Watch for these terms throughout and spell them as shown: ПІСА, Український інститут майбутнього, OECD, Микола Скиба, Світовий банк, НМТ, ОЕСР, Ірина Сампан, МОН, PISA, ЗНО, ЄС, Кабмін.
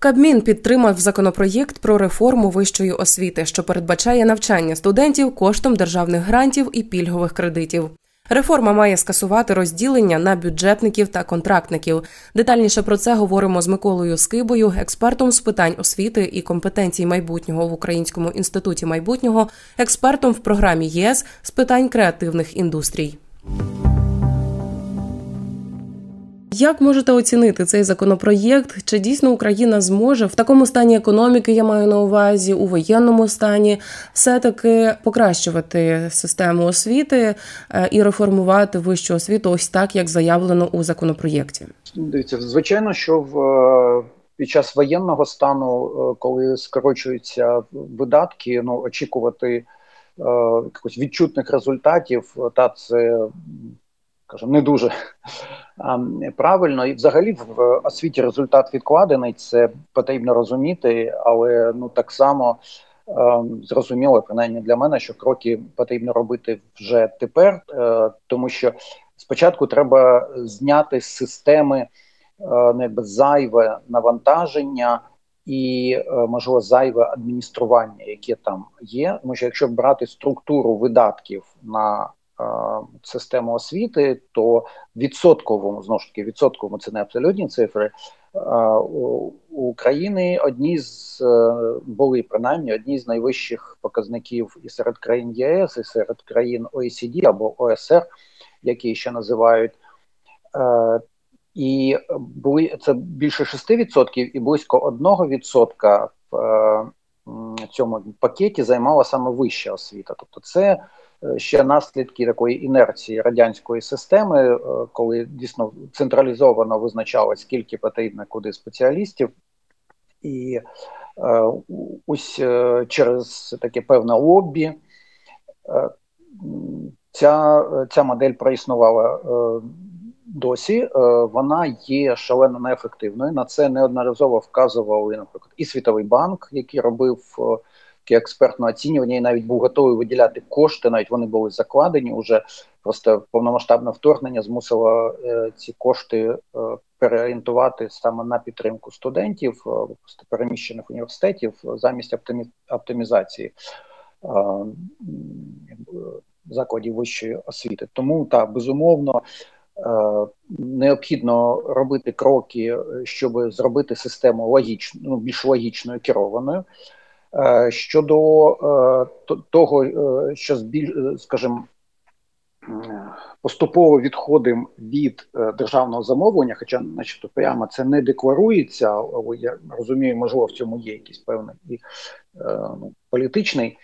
Кабмін підтримав законопроєкт про реформу вищої освіти, що передбачає навчання студентів коштом державних грантів і пільгових кредитів. Реформа має скасувати розділення на бюджетників та контрактників. Детальніше про це говоримо з Миколою Скибою, експертом з питань освіти і компетенцій майбутнього в Українському інституті майбутнього, експертом в програмі ЄС з питань креативних індустрій. Як можете оцінити цей законопроєкт? Чи дійсно Україна зможе в такому стані економіки, я маю на увазі, у воєнному стані, все-таки покращувати систему освіти і реформувати вищу освіту ось так, як заявлено у законопроєкті? Дивіться, звичайно, що під час воєнного стану, коли скорочуються видатки, очікувати якось відчутних результатів, та це, скажімо, не дуже правильно. І взагалі в освіті результат відкладений, це потрібно розуміти, але так само зрозуміло, принаймні для мене, що кроки потрібно робити вже тепер, тому що спочатку треба зняти з системи зайве навантаження і, можливо, зайве адміністрування, яке там є. Тому що якщо брати структуру видатків на систему освіти, то відсотковому, це не абсолютні цифри, України одні з найвищих показників і серед країн ЄС, і серед країн OECD або ОЕСР, які ще називають, і це більше 6% і близько 1% в цьому пакеті займала саме вища освіта. Тобто це ще наслідки такої інерції радянської системи, коли дійсно централізовано визначалось, скільки потрібно куди спеціалістів, і ось через таке певне лоббі ця модель проіснувала досі. Вона є шалено неефективною, на це неодноразово вказували, наприклад, і Світовий банк, який робив експертне оцінювання і навіть був готовий виділяти кошти, навіть вони були закладені, уже просто повномасштабне вторгнення змусило ці кошти переорієнтувати саме на підтримку студентів, переміщених університетів, замість оптимізації закладів вищої освіти. Тому, безумовно, необхідно робити кроки, щоб зробити систему більш логічною, керованою. Щодо того, що, скажімо, поступово відходимо від державного замовлення, хоча, начебто, прямо це не декларується, але я розумію, можливо, в цьому є якийсь певний політичний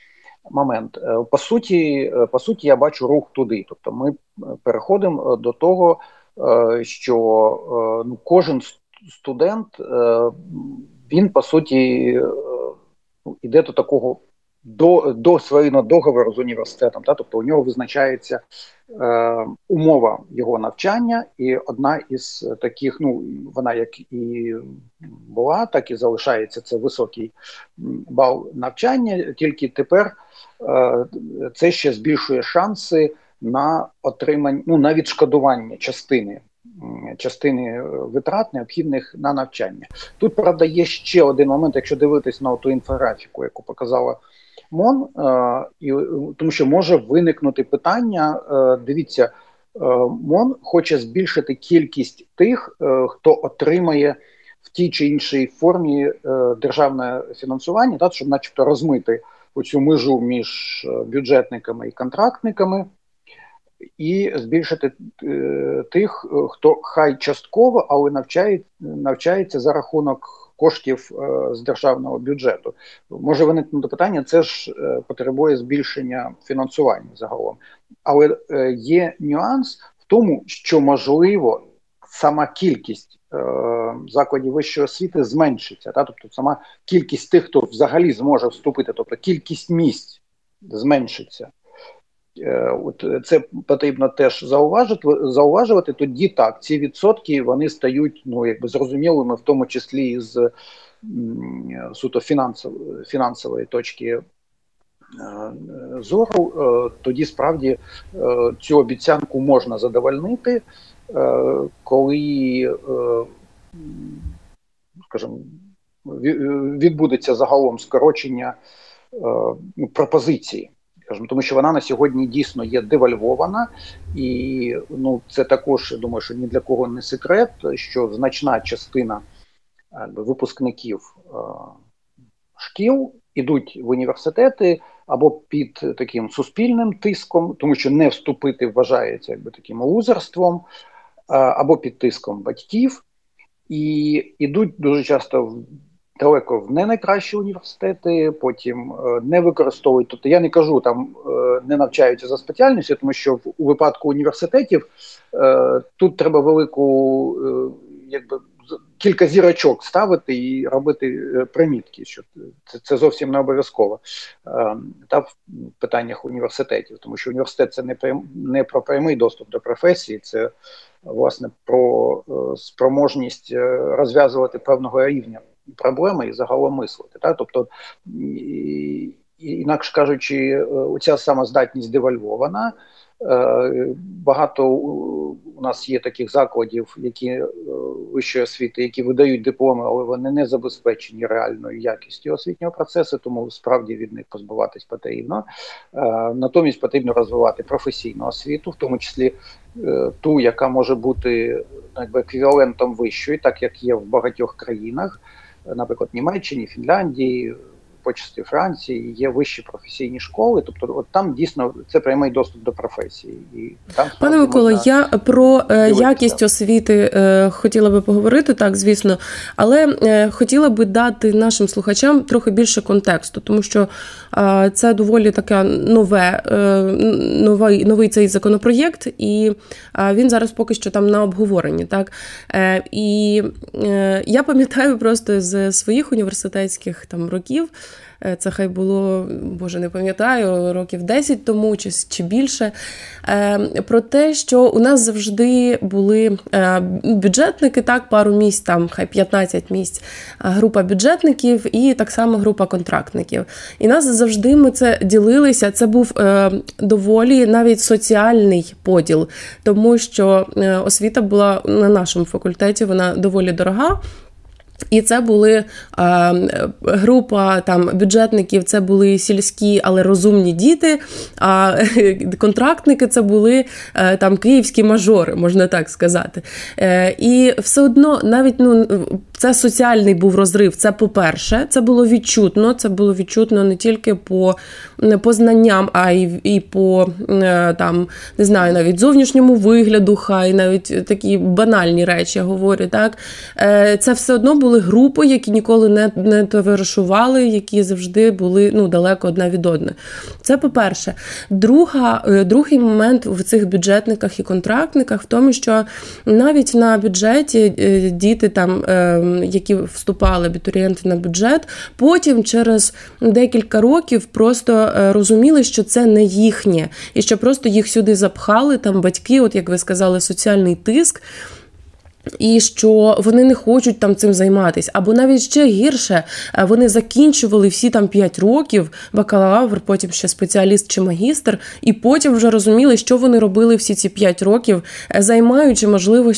момент. По суті, я бачу рух туди. Тобто ми переходимо до того, що кожен студент, він, по суті, іде до такого своєрідного договору з університетом, тобто у нього визначається умова його навчання, і одна із таких, вона як і була, так і залишається, це високий бал навчання, тільки тепер це ще збільшує шанси на отримання, на відшкодування частини витрат, необхідних на навчання. Тут, правда, є ще один момент, якщо дивитись на ту інфографіку, яку показала МОН, тому що може виникнути питання, дивіться, МОН хоче збільшити кількість тих, хто отримає в тій чи іншій формі державне фінансування, щоб начебто розмити оцю межу між бюджетниками і контрактниками, і збільшити тих, хто хай частково, але навчається за рахунок коштів з державного бюджету. Може виникнути питання, це ж потребує збільшення фінансування загалом. Але є нюанс в тому, що, можливо, сама кількість закладів вищої освіти зменшиться. Тобто сама кількість тих, хто взагалі зможе вступити, тобто кількість місць зменшиться. Це потрібно теж зауважувати, тоді ці відсотки, вони стають зрозумілими, в тому числі і з суто фінансової точки зору, тоді справді цю обіцянку можна задовольнити, коли, скажімо, відбудеться загалом скорочення пропозиції. Тому що вона на сьогодні дійсно є девальвована, і ну, це також, я думаю, що ні для кого не секрет, що значна частина випускників шкіл ідуть в університети або під таким суспільним тиском, тому що не вступити вважається таким лузерством, або під тиском батьків, і йдуть дуже часто далеко в не найкращі університети, потім не використовують. Тобто я не кажу, там не навчаються за спеціальністю, тому що у випадку університетів тут треба велику, кілька зірочок ставити і робити примітки, що це зовсім не обов'язково в питаннях університетів, тому що університет – це не про прямий доступ до професії, це, власне, про спроможність розв'язувати певного рівня проблеми і загалом мислити. Так? Тобто, інакше кажучи, оця сама здатність девальвована. Багато у нас є таких закладів, які вищої освіти, які видають дипломи, але вони не забезпечені реальною якістю освітнього процесу, тому справді від них позбуватись потрібно. Натомість потрібно розвивати професійну освіту, в тому числі ту, яка може бути еквівалентом вищої, так як є в багатьох країнах, наприклад, Німеччині, Фінляндії, по часті Франції, є вищі професійні школи, тобто от там дійсно це прямий доступ до професії. І там, пане Микола, я про якість освіти хотіла би поговорити, так, звісно, але хотіла би дати нашим слухачам трохи більше контексту, тому що це доволі таке новий цей законопроєкт, і він зараз поки що там на обговоренні, так? І я пам'ятаю просто з своїх університетських там років, це хай було, не пам'ятаю, років 10 тому чи більше, про те, що у нас завжди були бюджетники, так, пару місць, там, хай 15 місць, група бюджетників і так само група контрактників. І нас завжди ми це ділилися, це був доволі навіть соціальний поділ, тому що освіта була на нашому факультеті, вона доволі дорога. І це були група там бюджетників, це були сільські, але розумні діти, а контрактники це були там київські мажори, можна так сказати. І все одно навіть, це соціальний був розрив, це по-перше, це було відчутно не тільки по знанням, а і по, там, не знаю, навіть зовнішньому вигляду, хай навіть такі банальні речі, я говорю, так. Це все одно були групи, які ніколи не товаришували, які завжди були далеко одна від одної. Це по-перше. Другий момент в цих бюджетниках і контрактниках в тому, що навіть на бюджеті діти, там, які вступали, абітурієнти на бюджет, потім через декілька років просто розуміли, що це не їхнє, і що просто їх сюди запхали, там батьки, от як ви сказали, соціальний тиск, і що вони не хочуть там цим займатися. Або навіть ще гірше, вони закінчували всі там 5 років, бакалавр, потім ще спеціаліст чи магістр, і потім вже розуміли, що вони робили всі ці 5 років, займаючи, можливо,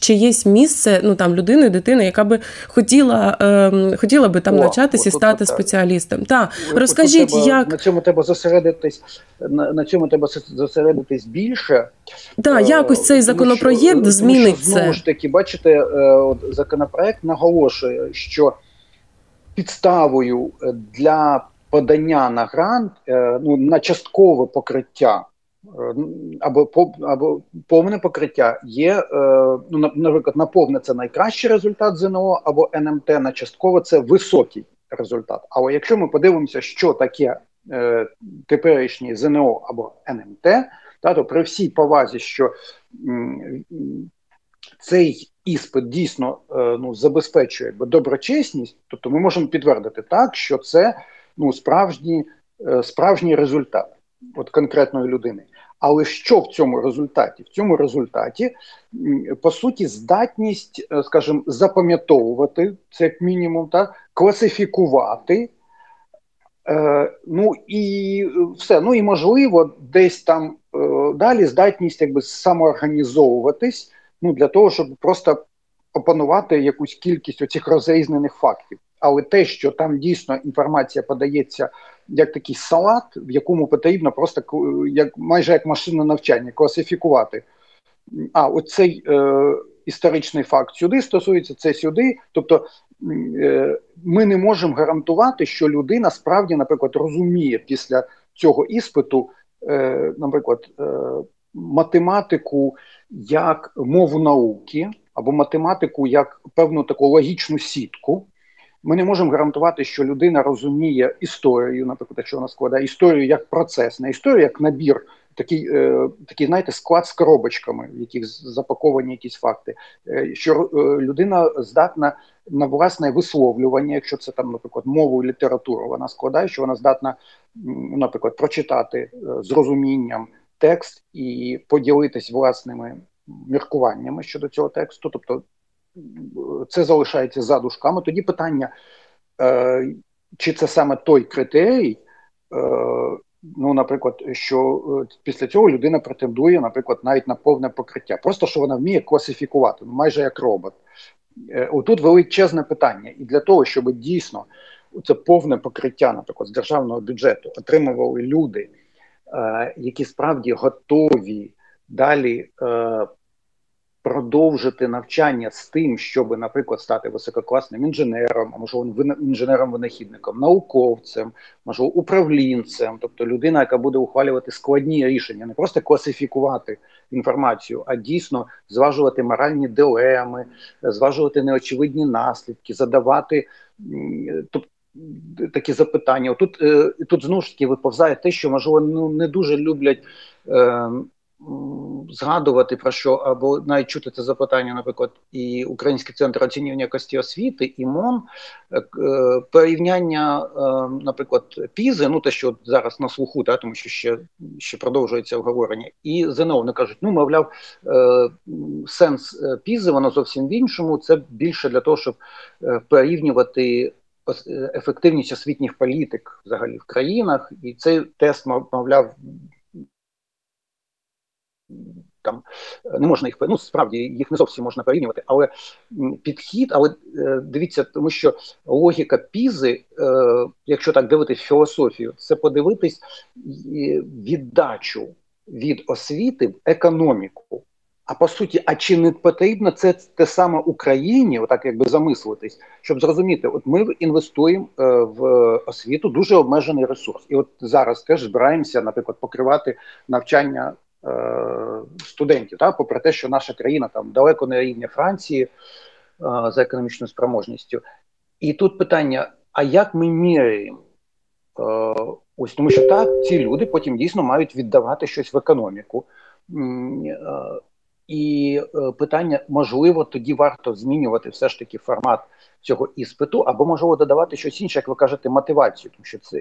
чиєсь місце, там, людини, дитини, яка би хотіла би там навчатися і стати спеціалістом. Так, розкажіть, як... На цьому треба зосередитись більше. Так, якось цей законопроєкт змінить це. Тому ж таки, бачите, законопроект наголошує, що підставою для подання на грант, на часткове покриття або повне покриття є, наприклад, на повне це найкращий результат ЗНО або НМТ, на часткове це високий результат. Але якщо ми подивимося, що таке теперішнє ЗНО або НМТ, то при всій повазі, що цей іспит дійсно забезпечує доброчесність, тобто ми можемо підтвердити так, що це справжній результат конкретної людини. Але що в цьому результаті? В цьому результаті, по суті, здатність, скажімо, запам'ятовувати, це як мінімум, так, класифікувати, і все. І, можливо, десь там далі здатність самоорганізовуватись, для того, щоб просто опанувати якусь кількість оцих розрізнених фактів. але те, що там дійсно інформація подається як такий салат, в якому потрібно просто майже як машинне навчання класифікувати. А оцей історичний факт сюди стосується, це сюди. Тобто ми не можемо гарантувати, що людина справді, наприклад, розуміє після цього іспиту, наприклад, математику як мову науки або математику як певну таку логічну сітку. Ми не можемо гарантувати, що людина розуміє історію, наприклад, якщо вона складає історію як процес, не історію як набір, такий, знаєте, склад з коробочками, в яких запаковані якісь факти, що людина здатна на власне висловлювання, якщо це там, наприклад, мову і літературу вона складає, що вона здатна, наприклад, прочитати з розумінням текст і поділитись власними міркуваннями щодо цього тексту, тобто це залишається за дужками. Тоді питання, чи це саме той критерій, ну, наприклад, що після цього людина претендує, наприклад, навіть на повне покриття. Просто, що вона вміє класифікувати, майже як робот. Отут величезне питання. І для того, щоб дійсно це повне покриття, наприклад, з державного бюджету отримували люди, які справді готові далі продовжити навчання з тим, щоб, наприклад, стати висококласним інженером, а можливо, інженером-винахідником, науковцем, можливо, управлінцем, тобто людина, яка буде ухвалювати складні рішення, не просто класифікувати інформацію, а дійсно зважувати моральні дилеми, зважувати неочевидні наслідки, задавати такі запитання. Тут знову ж таки виповзає те, що, можливо, не дуже люблять згадувати про що, або навіть чути це запитання, наприклад, і Український центр оцінювання якості освіти, і МОН, порівняння, наприклад, ПІЗи, ну те, що зараз на слуху, та, тому що ще продовжується обговорення, і ЗНО, вони кажуть, ну, мовляв, сенс ПІЗи, воно зовсім в іншому, це більше для того, щоб порівнювати ефективність освітніх політик взагалі в країнах, і цей тест, мовляв, там не можна їх, ну справді їх не зовсім можна порівнювати, але підхід, але дивіться, тому що логіка ПІЗи, якщо так дивитись філософію, це подивитись віддачу від освіти в економіку. А по суті, а чи не потрібно це те саме Україні, отак якби замислитись, щоб зрозуміти, от ми інвестуємо в освіту дуже обмежений ресурс. І от зараз теж збираємося, наприклад, покривати навчання студентів, та, попри те, що наша країна там далеко не рівня Франції за економічною спроможністю. І тут питання, а як ми міряємо? Ось тому що так, ці люди потім дійсно мають віддавати щось в економіку. І питання, можливо, тоді варто змінювати все ж таки формат цього іспиту, або, можливо, додавати щось інше, як ви кажете, мотивацію, тому що це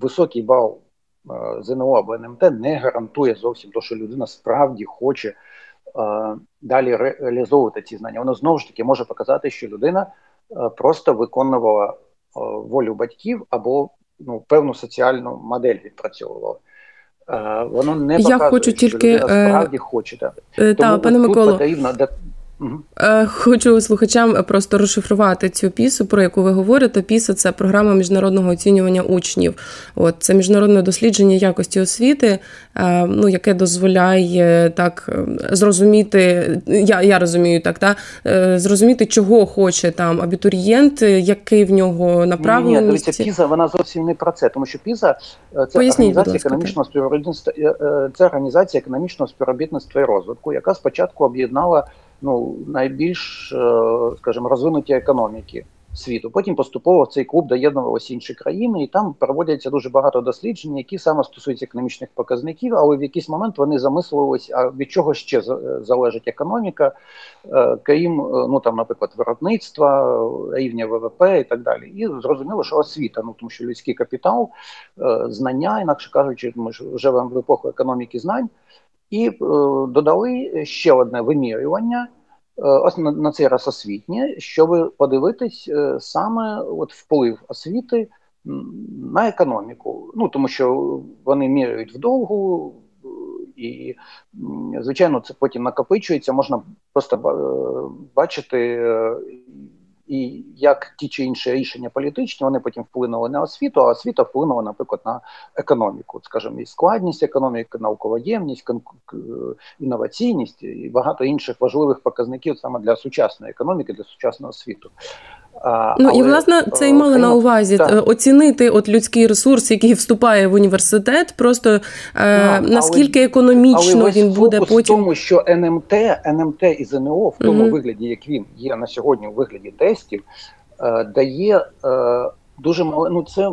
високий бал ЗНО або НМТ не гарантує зовсім те, що людина справді хоче далі реалізовувати ці знання. Воно знову ж таки може показати, що людина просто виконувала волю батьків або ну, певну соціальну модель відпрацьовувала. Воно не показує, я хочу тільки, що людина справді хоче. Тому пане Миколо, хочу слухачам просто розшифрувати цю ПІСу, про яку ви говорите. ПІСа – це програма міжнародного оцінювання учнів. От, це міжнародне дослідження якості освіти, ну, яке дозволяє так зрозуміти, я розумію так, та, зрозуміти, чого хоче там абітурієнт, який в нього направленість. Ні, дивіться, ПІСа, вона зовсім не про це, тому що ПІСа – це організація економічного співробітництва і розвитку, яка спочатку об'єднала ну, найбільш, скажімо, розвинуті економіки світу. Потім поступово в цей клуб доєднувалися інші країни, і там проводяться дуже багато досліджень, які саме стосуються економічних показників, але в якийсь момент вони замислилися, а від чого ще залежить економіка, крім, ну, там, наприклад, виробництва, рівня ВВП і так далі. І зрозуміло, що освіта, ну, тому що людський капітал, знання, інакше кажучи, ми ж живемо в епоху економіки знань, і додали ще одне вимірювання, ось на цей раз освітнє, щоб подивитись саме от вплив освіти на економіку. Ну, тому що вони міряють вдовгу, і, звичайно, це потім накопичується, можна просто бачити і як ті чи інші рішення політичні, вони потім вплинули на освіту, а освіта вплинула, наприклад, на економіку, скажімо, і складність економіки, науковоємність, інноваційність і багато інших важливих показників саме для сучасної економіки, для сучасного світу. Ну, але, і, власне, це й мали на увазі оцінити от людський ресурс, який вступає в університет, просто наскільки економічно він буде потім. Але весь фокус в тому, що НМТ і ЗНО в тому вигляді, як він є на сьогодні у вигляді тестів, дає дуже мало, ну це,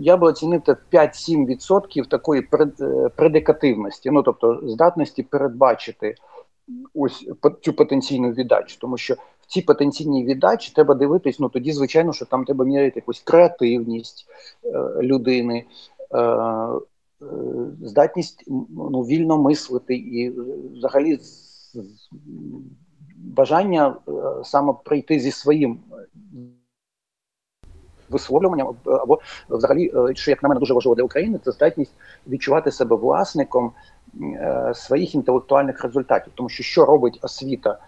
я би оцінив, 5-7% такої предикативності, ну тобто здатності передбачити ось цю потенційну віддачу, тому що ці потенційні віддачі треба дивитись, ну тоді, звичайно, що там треба міряти якусь креативність людини, здатність вільно мислити і взагалі бажання саме прийти зі своїм висловлюванням, або взагалі, що, як на мене, дуже важливо для України, це здатність відчувати себе власником своїх інтелектуальних результатів, тому що що робить освіта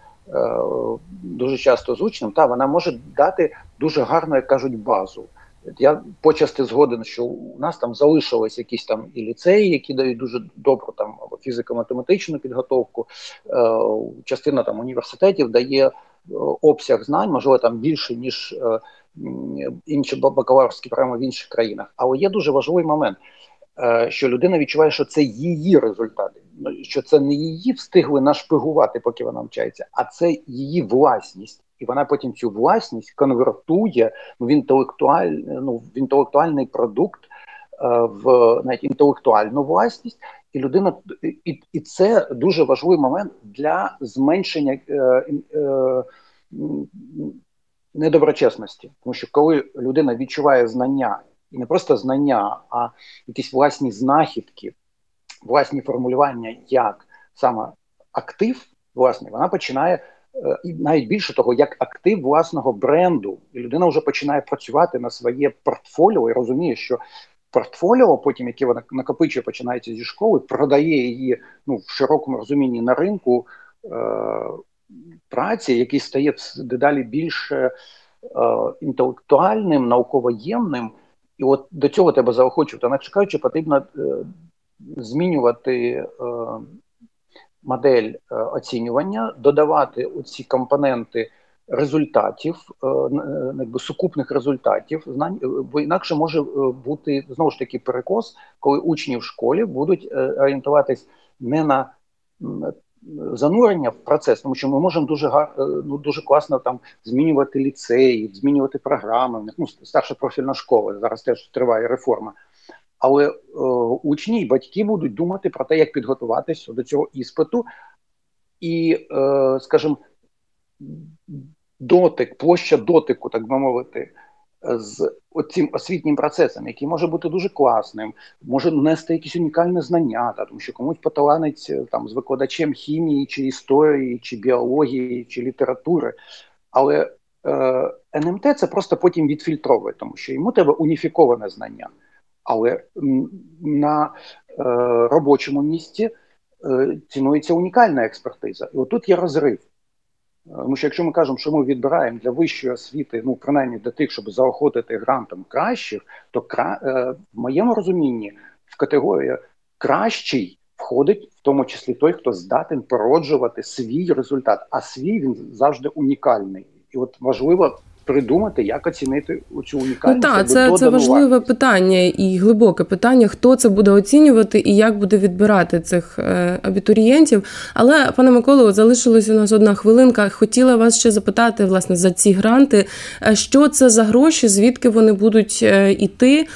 дуже часто з учнем, та вона може дати дуже гарну, як кажуть, базу. Я почасти згоден, що у нас там залишились якісь там і ліцеї, які дають дуже добру там фізико-математичну підготовку, частина там університетів дає обсяг знань, можливо, там більше, ніж інші бакалаврські програми в інших країнах. Але є дуже важливий момент, що людина відчуває, що це її результати, що це не її встигли нашпигувати, поки вона навчається, а це її власність. І вона потім цю власність конвертує в інтелектуальний продукт, в навіть інтелектуальну власність. І людина, і це дуже важливий момент для зменшення недоброчесності. Тому що коли людина відчуває знання, і не просто знання, а якісь власні знахідки, власні формулювання, як саме актив власний, вона починає, і навіть більше того, як актив власного бренду. І людина вже починає працювати на своє портфоліо і розуміє, що портфоліо, потім, яке вона накопичує, починається зі школи, продає її в широкому розумінні на ринку праці, який стає дедалі більше інтелектуальним, науковоємним. І от до цього треба заохочувати. Інакше кажучи, потрібно змінювати модель оцінювання, додавати оці компоненти результатів, сукупних результатів знань, бо інакше може бути, знову ж таки, перекос, коли учні в школі будуть орієнтуватись не на занурення в процес, тому що ми можемо дуже класно там змінювати ліцеї, змінювати програми, старша профільна школа, зараз теж триває реформа. Але учні і батьки будуть думати про те, як підготуватись до цього іспиту. І, скажімо, площа дотику, так би мовити, з цим освітнім процесом, який може бути дуже класним, може нести якісь унікальні знання, тому що комусь поталанить з викладачем хімії, чи історії, чи біології, чи літератури. Але НМТ це просто потім відфільтровує, тому що йому треба уніфіковане знання. Але на робочому місці цінується унікальна експертиза. І отут є розрив. Тому що якщо ми кажемо, що ми відбираємо для вищої освіти, принаймні для тих, щоб заохотити грантом кращих, то в моєму розумінні в категорію «кращий» входить в тому числі той, хто здатен породжувати свій результат. А свій він завжди унікальний. І от важливо придумати, як оцінити цю унікальність. Так, це важливе питання і глибоке питання, хто це буде оцінювати і як буде відбирати цих абітурієнтів. Але, пане Миколо, залишилась у нас одна хвилинка. Хотіла вас ще запитати, власне, за ці гранти, що це за гроші, звідки вони будуть іти?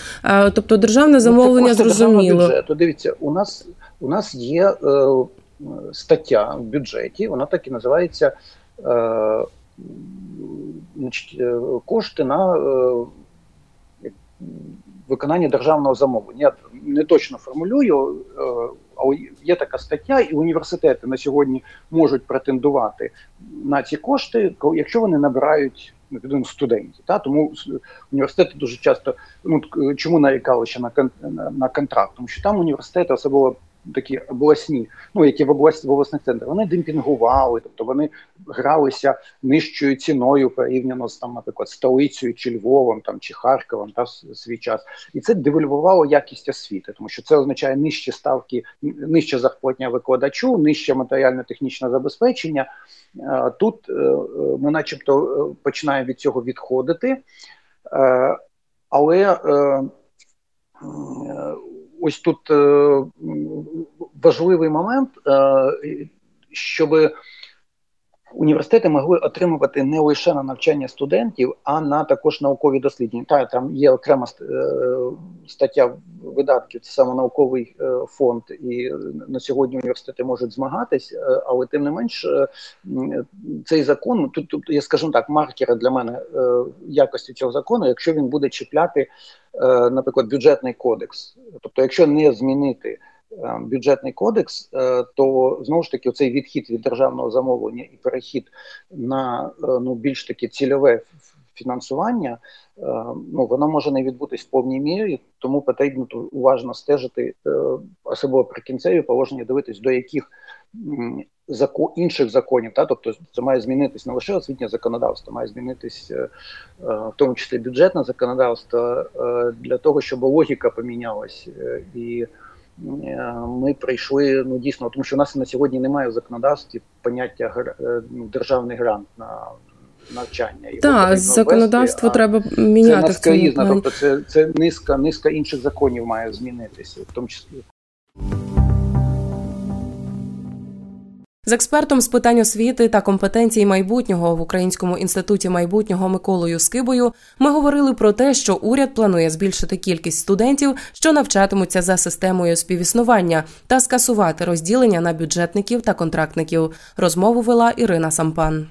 Тобто державне замовлення зрозуміло. Дивіться, у нас є стаття в бюджеті, вона так і називається кошти на виконання державного замовлення. Я не точно формулюю, але є така стаття, і університети на сьогодні можуть претендувати на ці кошти, якщо вони набирають студентів. Тому університети дуже часто, чому нарікали ще на контракт, тому що там університети, особливо такі обласні, ну які в обласних центрах, вони демпінгували, тобто вони гралися нижчою ціною порівняно з там, наприклад, столицею чи Львовом, там чи Харковом та свій час. І це девальвувало якість освіти, тому що це означає нижчі ставки, нижча зарплатня викладачу, нижче матеріально-технічне забезпечення. Тут ми, начебто, починаємо від цього відходити, але ось тут важливий момент, щоб університети могли отримувати не лише на навчання студентів, а на також наукові дослідження. Там є окрема стаття видатків, це саме науковий фонд, і на сьогодні університети можуть змагатись, але тим не менш цей закон, тут я скажу так, маркери для мене якості цього закону, якщо він буде чіпляти, наприклад, бюджетний кодекс, тобто якщо не змінити бюджетний кодекс, то, знову ж таки, цей відхід від державного замовлення і перехід на більш таки цільове фінансування, воно може не відбутись в повній мірі, тому потрібно уважно стежити, особливо при кінцеві положення, дивитись, до яких інших законів, тобто це має змінитись не лише освітнє законодавство, має змінитись в тому числі бюджетне законодавство, для того, щоб логіка помінялась і ми прийшли, дійсно, тому що у нас на сьогодні немає в законодавстві поняття державний грант на навчання. Так, законодавство треба міняти. Це наскрізно, тобто це низка інших законів має змінитися, в тому числі. З експертом з питань освіти та компетенцій майбутнього в Українському інституті майбутнього Миколою Скибою ми говорили про те, що уряд планує збільшити кількість студентів, що навчатимуться за системою співіснування, та скасувати розділення на бюджетників та контрактників. Розмову вела Ірина Сампан.